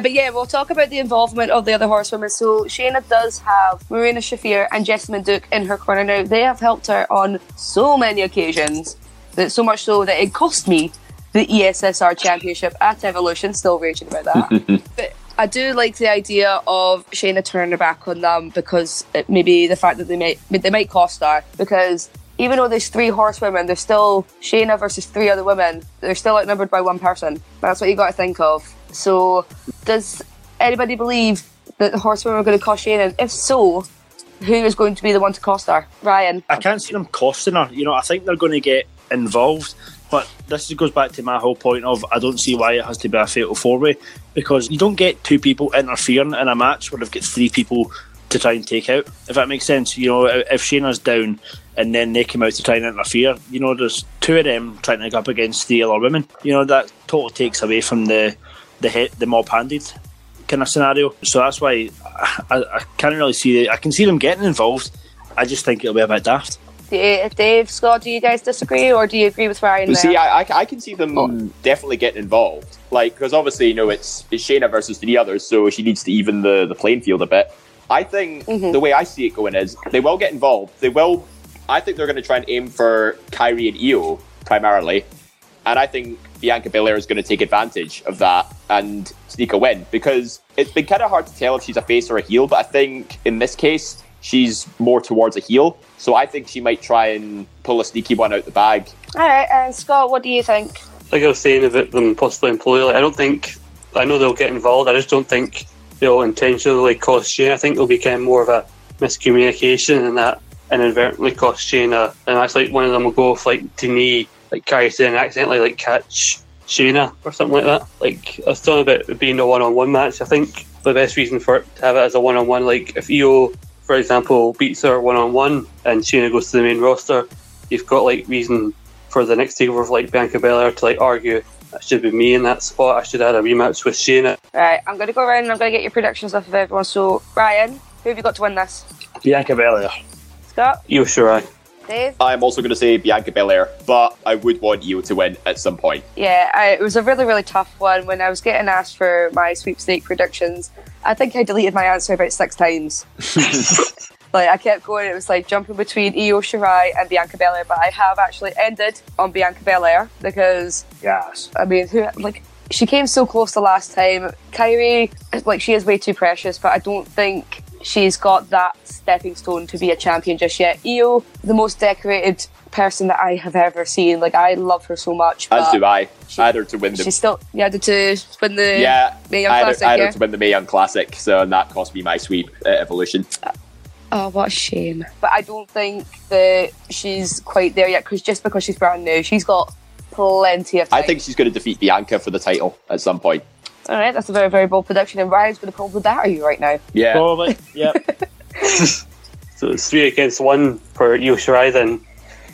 but yeah, we'll talk about the involvement of the other horsewomen. So Shayna does have Marina Shafir and Jessamyn Duke in her corner now. They have helped her on so many occasions, that so much so that it cost me the E S S R Championship at Evolution. Still raging about that. But I do like the idea of Shayna turning her back on them because it maybe the fact that they might they might cost her, because even though there's three horsewomen, there's still Shayna versus three other women. They're still outnumbered by one person. That's what you got to think of. So, does anybody believe that the horsewomen are going to cost Shayna? If so, who is going to be the one to cost her? Ryan? I can't see them costing her. You know, I think they're going to get involved. But this goes back to my whole point of I don't see why it has to be a fatal four-way, because you don't get two people interfering in a match where they've got three people to try and take out, if that makes sense. You know, if Shayna's down and then they come out to try and interfere, you know, there's two of them trying to go up against three other women. You know, that totally takes away from the the, he- the mob-handed kind of scenario. So that's why I, I can't really see it. I can see them getting involved. I just think it'll be a bit daft. Dave, Scott, do you guys disagree or do you agree with Ryan there? See, I, I, I can see them mm. definitely getting involved. Like, because obviously, you know, it's, it's Shayna versus the others, so she needs to even the, the playing field a bit. I think mm-hmm. the way I see it going is they will get involved. They will. I think they're going to try and aim for Kairi and Io primarily. And I think Bianca Belair is going to take advantage of that and sneak a win, because it's been kind of hard to tell if she's a face or a heel. But I think in this case, she's more towards a heel. So I think she might try and pull a sneaky one out the bag. All right. And Scott, what do you think? Like I was saying about them possibly employing, like, I don't think, I know they'll get involved. I just don't think they'll intentionally cost Shane. I think it'll be kind of more of a miscommunication, and that inadvertently cost Shane. A, and that's like one of them will go off like to knee, like Kairi Sane, accidentally like catch Shayna or something like that. Like I was talking about it being a one-on-one match. I think the best reason for it to have it as a one-on-one, like if Io, for example, beats her one-on-one and Shayna goes to the main roster, you've got like reason for the next takeover of like Bianca Belair to like argue, that should be me in that spot, I should have had a rematch with Shayna. Right, I'm going to go around and I'm going to get your predictions off of everyone. So Ryan, who have you got to win this? Bianca Belair. Scott? Io Shirai. Dave? I'm also going to say Bianca Belair, but I would want Io to win at some point. Yeah, I, it was a really, really tough one. When I was getting asked for my sweepstake predictions, I think I deleted my answer about six times. Like, I kept going, it was like jumping between Io Shirai and Bianca Belair, but I have actually ended on Bianca Belair because, yes, I mean, who, like, she came so close the last time. Kairi, like, she is way too precious, but I don't think she's got that stepping stone to be a champion just yet. Io, the most decorated person that I have ever seen, like, I love her so much. As do I. She, I had her to win the... She's still... You had her to win the yeah, Mae Young I Classic, her, I had yeah? her to win the Mae Young Classic, so and that cost me my sweep at Evolution. Uh, Oh, what a shame. But I don't think that she's quite there yet, because just because she's brand new, she's got plenty of time. I think she's going to defeat Bianca for the title at some point. All right, that's a very, very bold prediction. And Ryan's going to call the that, are you right now? Yeah. Probably, yeah. So it's three against one for Io Shirai then.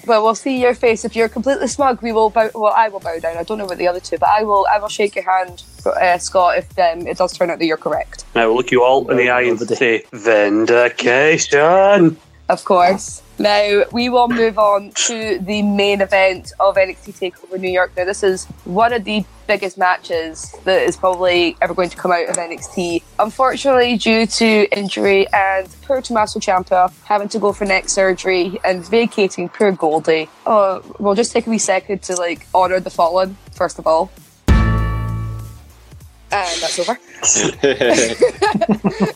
Well, we'll see your face. If you're completely smug, we will bow, well, I will bow down. I don't know about the other two, but I will I will shake your hand, uh, Scott, if um, it does turn out that you're correct. I will look you all in the eye and say, vindication! Of course. Now, we will move on to the main event of N X T TakeOver New York. Now, this is one of the biggest matches that is probably ever going to come out of N X T. Unfortunately, due to injury and poor Tommaso Ciampa having to go for neck surgery and vacating poor Goldie, uh, we'll just take a wee second to, like, honour the fallen, first of all. And that's over.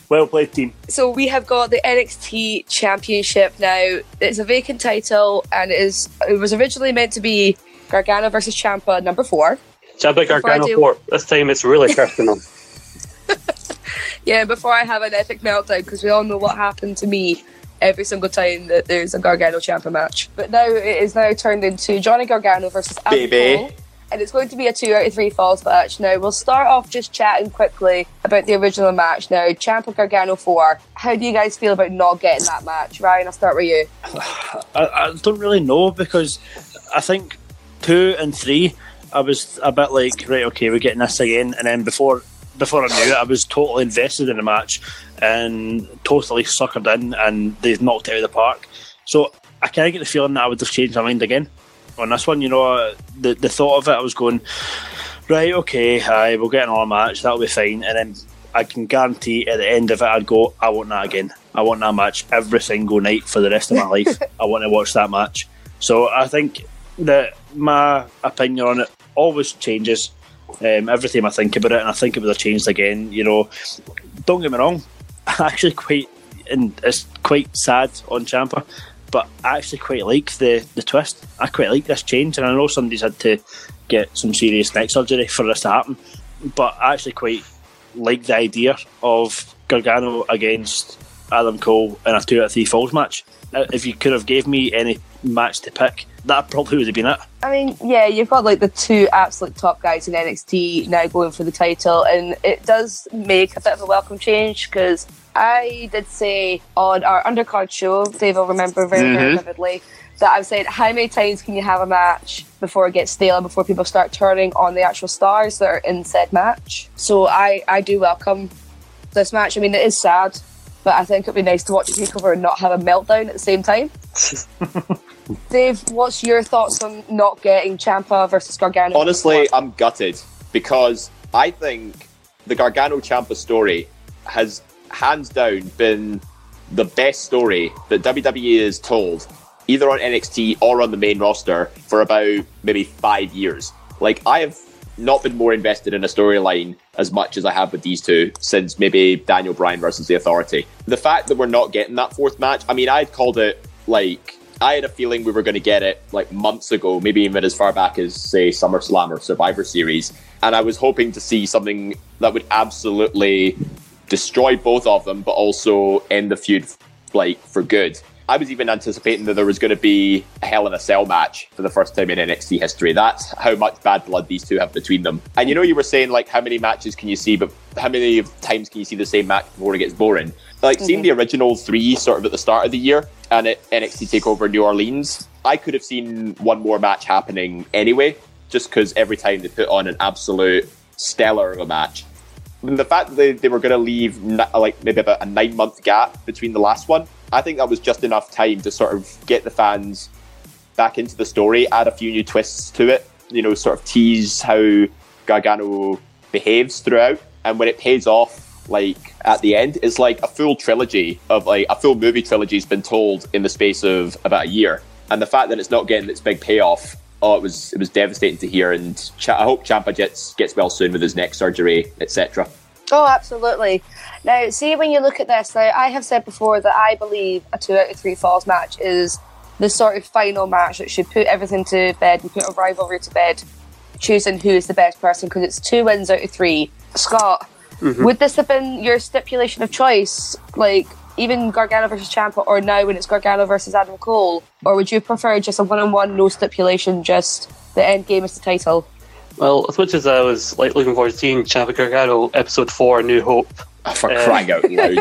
Well played, team. So we have got the N X T Championship now. It's a vacant title, and it is it was originally meant to be Gargano versus Ciampa, number four. Ciampa Gargano do... four. This time it's really personal. Yeah, before I have an epic meltdown, because we all know what happened to me every single time that there's a Gargano Ciampa match. But now it is now turned into Johnny Gargano versus Adam Cole. And it's going to be a two out of three falls match. Now, we'll start off just chatting quickly about the original match now. Ciampa Gargano four. How do you guys feel about not getting that match? Ryan, I'll start with you. I, I don't really know, because I think two and three, I was a bit like, right, okay, we're getting this again. And then before before I knew it, I was totally invested in the match and totally suckered in, and they've knocked it out of the park. So I kind of get the feeling that I would have changed my mind again on this one. You know, the the thought of it, I was going, right, okay, aye, we'll get another match, that'll be fine, and then I can guarantee at the end of it I'd go, I want that again, I want that match every single night for the rest of my life. I want to watch that match. So I think that my opinion on it always changes, um, every time I think about it, and I think it would have changed again. You know, don't get me wrong, I actually quite, and it's quite sad on Ciampa, but I actually quite like the, the twist. I quite like this change, and I know somebody's had to get some serious neck surgery for this to happen, but I actually quite like the idea of Gargano against Adam Cole in a two out of three falls match. If you could have gave me any match to pick, that probably would have been it. I mean, yeah, you've got like the two absolute top guys in N X T now going for the title, and it does make a bit of a welcome change, because I did say on our undercard show, Dave will remember very, mm-hmm. very vividly, that I've said, how many times can you have a match before it gets stale and before people start turning on the actual stars that are in said match? So I, I do welcome this match. I mean, it is sad, but I think it'd be nice to watch it take over and not have a meltdown at the same time. Dave, what's your thoughts on not getting Ciampa versus Gargano? Honestly, I'm gutted, because I think the Gargano Ciampa story has hands down been the best story that W W E has told, either on N X T or on the main roster, for about maybe five years. Like, I have not been more invested in a storyline as much as I have with these two since maybe Daniel Bryan versus The Authority. The fact that we're not getting that fourth match, I mean, I had called it, like, I had a feeling we were going to get it, like, months ago, maybe even as far back as, say, SummerSlam or Survivor Series. And I was hoping to see something that would absolutely destroy both of them, but also end the feud, like, for good. I was even anticipating that there was going to be a Hell in a Cell match for the first time in N X T history. That's how much bad blood these two have between them. And you know, you were saying, like, how many matches can you see, but how many times can you see the same match before it gets boring? Like, mm-hmm. seeing the original three sort of at the start of the year and at N X T TakeOver New Orleans, I could have seen one more match happening anyway, just because every time they put on an absolute stellar of a match. And the fact that they, they were going to leave, like, maybe about a nine-month gap between the last one, I think that was just enough time to sort of get the fans back into the story, add a few new twists to it, you know, sort of tease how Gargano behaves throughout. And when it pays off, like, at the end, it's like a full trilogy of, like, a full movie trilogy has been told in the space of about a year. And the fact that it's not getting its big payoff, oh, it was it was devastating to hear. And Ch- I hope Ciampa gets, gets well soon with his neck surgery, et cetera. Oh, absolutely. Now, see, when you look at this, now, I have said before that I believe a two out of three falls match is the sort of final match that should put everything to bed and put a rivalry to bed, choosing who is the best person, because it's two wins out of three. Scott, mm-hmm. would this have been your stipulation of choice, like even Gargano versus Ciampa, or now when it's Gargano versus Adam Cole? Or would you prefer just a one-on-one, no stipulation, just the end game is the title? Well, as much as I was like looking forward to seeing Ciampa Gargano episode four, New Hope. Oh, for um, crying out loud.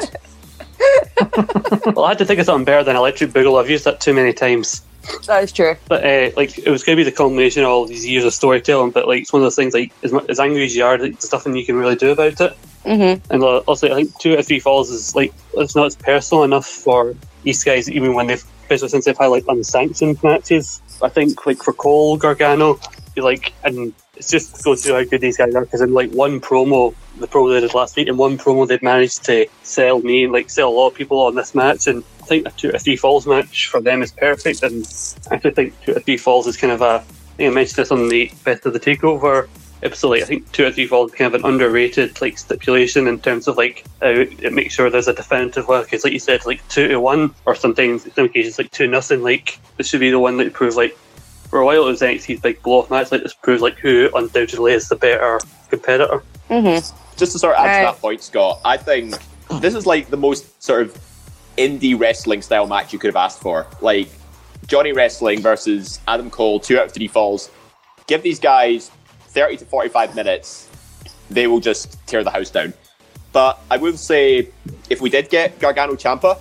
Well, I had to think of something better than Electric Boogaloo. I've used that too many times. That is true. But uh, like, it was going to be the culmination of all these years of storytelling, but like, it's one of those things, like, as, as angry as you are, like, there's nothing you can really do about it. Mm-hmm. And uh, also, I think two out of three falls is like, it's not as personal enough for these guys, even when they've, especially since they've had like unsanctioned matches. I think like for Cole, Gargano, you like, and it's just goes through how good these guys are, because in like one promo, the promo they did last week, in one promo they'd managed to sell me and like sell a lot of people on this match, and I think a two or three falls match for them is perfect. And I actually think two or three falls is kind of a, I think I mentioned this on the Best of the Takeover episode, like, I think two or three falls is kind of an underrated like stipulation in terms of like how it makes sure there's a definitive one, because like you said, like two to one, or sometimes in some occasions like two nothing, like this should be the one that proves, like, for a while it was N X T's big blow-off match, like this proves like who undoubtedly is the better competitor. Mm-hmm. Just to sort of add right. to that point, Scott, I think this is like the most sort of indie wrestling style match you could have asked for. Like Johnny Wrestling versus Adam Cole, two out of three falls. Give these guys thirty to forty-five minutes, they will just tear the house down. But I will say, if we did get Gargano Ciampa,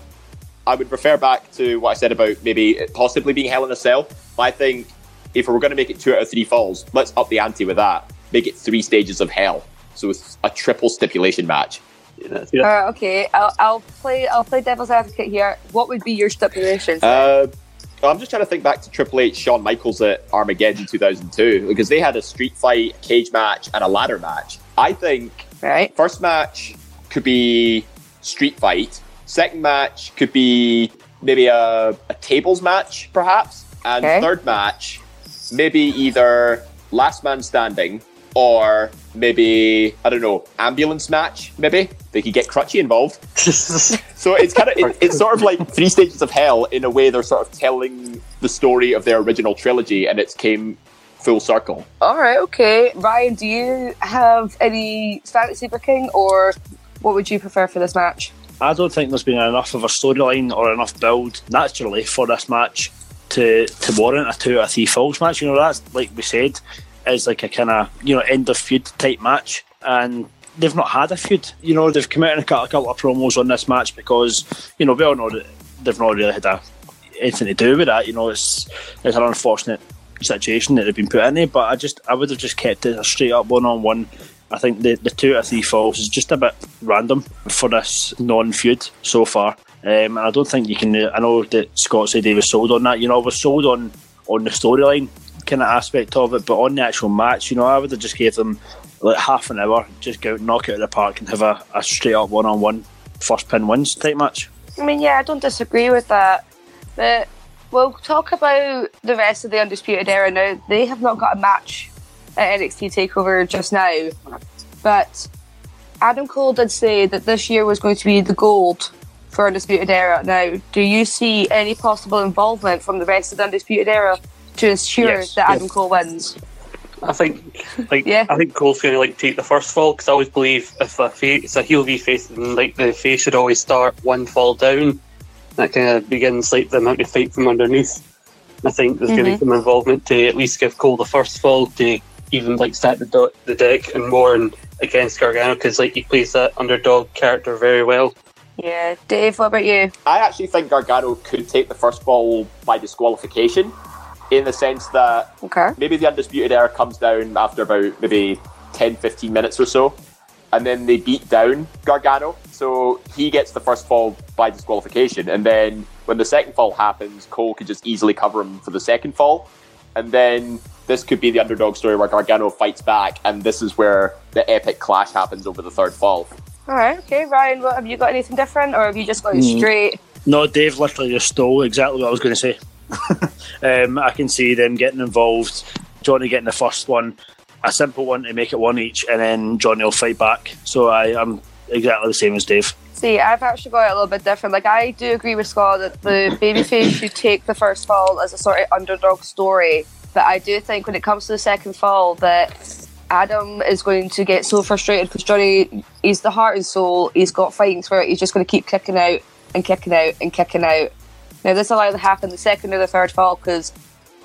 I would refer back to what I said about maybe it possibly being Hell in a Cell. But I think if we're going to make it two out of three falls, let's up the ante with that. Make it three stages of hell. So it's a triple stipulation match. Yeah, yeah. Uh, okay, I'll, I'll play I'll play devil's advocate here. What would be your stipulations? Uh, I'm just trying to think back to Triple H, Shawn Michaels at Armageddon two thousand two, because they had a street fight, cage match, and a ladder match. I think right. first match could be street fight. Second match could be maybe a, a tables match, perhaps. And okay. third match, maybe either last man standing or maybe, I don't know, ambulance match, maybe. They could get crutchy involved. So it's kind of it, it's sort of like three stages of hell in a way. They're sort of telling the story of their original trilogy, and it's came full circle. All right, okay. Ryan, do you have any fantasy booking, or what would you prefer for this match? I don't think there's been enough of a storyline or enough build naturally for this match to, to warrant a two or a three falls match. You know, that's, like we said, is like a kind of, you know, end of feud type match, and they've not had a feud. You know, they've come out and cut a couple of promos on this match because, you know, we all know that they've not really had a, anything to do with that. You know, it's it's an unfortunate situation that they've been put in there, but I just I would have just kept it a straight up one on one. I think the, the two out of three falls is just a bit random for this non-feud so far. Um, and I don't think you can... I know that Scott said he was sold on that. You know, I was sold on, on the storyline kind of aspect of it, but on the actual match, you know, I would have just gave them like half an hour, just go knock it out of the park and have a, a straight-up one-on-one first pin wins type match. I mean, yeah, I don't disagree with that. But we'll talk about the rest of the Undisputed Era now. They have not got a match at N X T TakeOver just now. But Adam Cole did say that this year was going to be the gold for Undisputed Era. Now, do you see any possible involvement from the rest of the Undisputed Era to ensure yes, that Adam yes. Cole wins? I think, like, yeah. I think Cole's going to like take the first fall, because I always believe if a face, it's a heel v face, like the face should always start one fall down. That kind of begins like the amount of fight from underneath. I think there's mm-hmm. going to be some involvement to at least give Cole the first fall to even like set the, do- the deck and more and against Gargano, because like he plays that underdog character very well. Yeah, Dave, what about you? I actually think Gargano could take the first fall by disqualification, in the sense that okay. maybe the Undisputed Era comes down after about maybe ten to fifteen minutes or so, and then they beat down Gargano, so he gets the first fall by disqualification, and then when the second fall happens, Cole could just easily cover him for the second fall, and then this could be the underdog story where Gargano fights back, and this is where the epic clash happens over the third fall. Alright, okay, Ryan, what, have you got anything different, or have you just gone mm. straight? No, Dave literally just stole exactly what I was going to say. um, I can see them getting involved, Johnny getting the first one, a simple one to make it one each, and then Johnny will fight back. So I, I'm exactly the same as Dave. See, I've actually got it a little bit different. Like, I do agree with Scott that the babyface should take the first fall as a sort of underdog story, but I do think when it comes to the second fall that Adam is going to get so frustrated, because Johnny, he's the heart and soul, he's got fighting spirit, he's just going to keep kicking out and kicking out and kicking out. Now, this will either happen the second or the third fall, because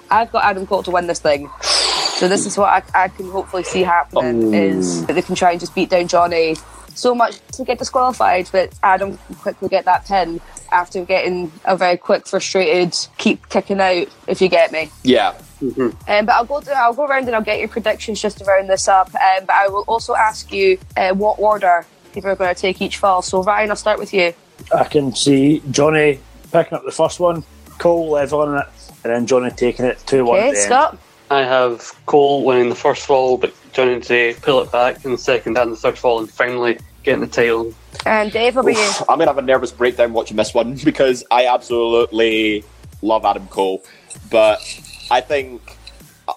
I've got Adam Cole to win this thing. So this is what I, I can hopefully see happening, oh. is that they can try and just beat down Johnny so much to get disqualified, but Adam can quickly get that pin after getting a very quick, frustrated, keep kicking out, if you get me. Yeah. Mm-hmm. Um, but I'll go to, I'll go around and I'll get your predictions just to round this up. Um, but I will also ask you uh, what order people are going to take each fall. So, Ryan, I'll start with you. I can see Johnny picking up the first one, Cole leveling it, and then Johnny taking it two one. Okay, Scott? I have Cole winning the first fall, but Johnny to pull it back in the second and the third fall, and finally getting the title. And Dave, what about you? I'm going to have a nervous breakdown watching this one, because I absolutely love Adam Cole. But I think,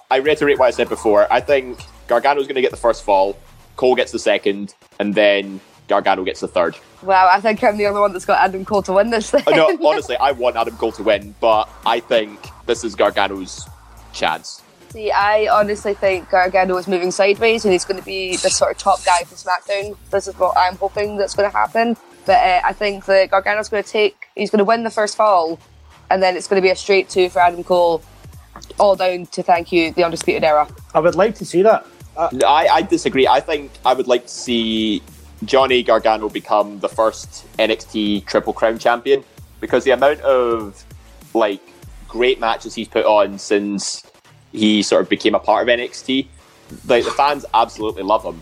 I reiterate what I said before, I think Gargano's going to get the first fall, Cole gets the second, and then Gargano gets the third. Wow, I think I'm the only one that's got Adam Cole to win this thing. No, honestly, I want Adam Cole to win, but I think this is Gargano's chance. See, I honestly think Gargano is moving sideways and he's going to be the sort of top guy for SmackDown. This is what I'm hoping that's going to happen. But uh, I think that Gargano's going to take, he's going to win the first fall, and then it's going to be a straight two for Adam Cole, all down to, thank you, the Undisputed Era. I would like to see that. Uh, I, I disagree. I think I would like to see Johnny Gargano become the first N X T Triple Crown champion, because the amount of like great matches he's put on since he sort of became a part of N X T, like the fans absolutely love him,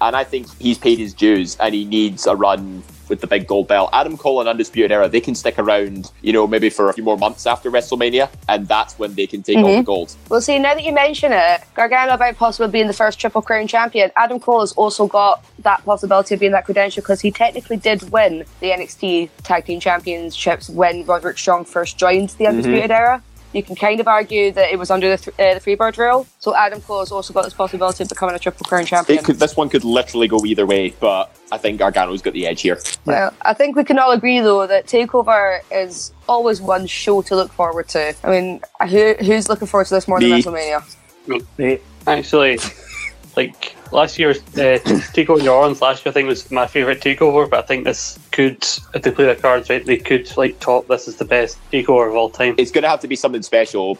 and I think he's paid his dues and he needs a run with the big gold belt. Adam Cole and Undisputed Era, they can stick around, you know, maybe for a few more months after WrestleMania, and that's when they can take mm-hmm. all the gold. Well, see, now that you mention it, Gargano about possibly being the first Triple Crown champion, Adam Cole has also got that possibility of being that credential, because he technically did win the N X T Tag Team Championships when Roderick Strong first joined the Undisputed mm-hmm. Era. You can kind of argue that it was under the th- uh, the Freebird rule, so Adam Cole has also got this possibility of becoming a Triple Crown champion. It could, this one could literally go either way, but I think Gargano's got the edge here. Well, I think we can all agree, though, that TakeOver is always one show to look forward to. I mean, who who's looking forward to this more Me. than WrestleMania? Me. Me. Actually, like, last year's uh, TakeOver New Orleans last year, I think, was my favourite TakeOver, but I think this could, if they play their cards right, they could like top this as the best TakeOver of all time. It's going to have to be something special,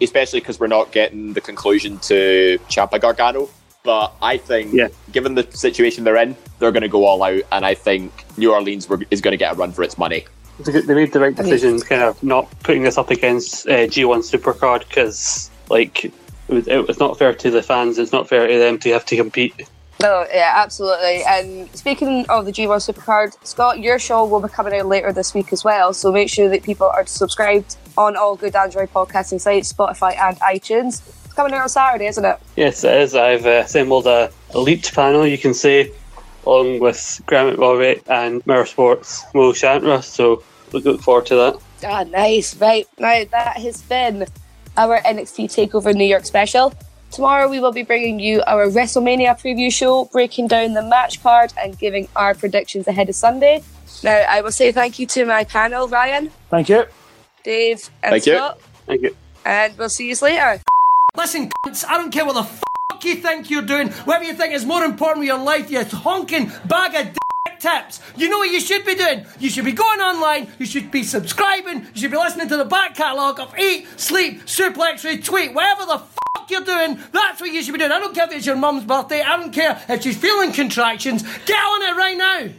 especially because we're not getting the conclusion to Ciampa Gargano, but I think, yeah. given the situation they're in, they're going to go all out, and I think New Orleans is going to get a run for its money. They made the right decision, kind of not putting this up against uh, G one Supercard, because, like, it's not fair to the fans, it's not fair to them to have to compete. No, yeah, absolutely. And speaking of the G one Supercard, Scott, your show will be coming out later this week as well, so make sure that people are subscribed on all good Android podcasting sites, Spotify and iTunes. It's coming out on Saturday, isn't it? Yes, it is. I've uh, assembled a elite panel, you can say, along with Grant McRobbie and Mirror Sports Will Shantra, so we look forward to that. Ah, nice. Right, now that has been our N X T TakeOver New York special. Tomorrow we will be bringing you our WrestleMania preview show, breaking down the match card and giving our predictions ahead of Sunday. Now, I will say thank you to my panel, Ryan. Thank you. Dave and thank Scott. You. Thank you. And we'll see you later. Listen, cunts, I don't care what the fuck you think you're doing, whatever you think is more important with your life, you honking bag of d- tips. You know what you should be doing? You should be going online, you should be subscribing, you should be listening to the back catalogue of Eat, Sleep, Suplex, Retweet, whatever the fuck you're doing, that's what you should be doing. I don't care if it's your mum's birthday, I don't care if she's feeling contractions, get on it right now.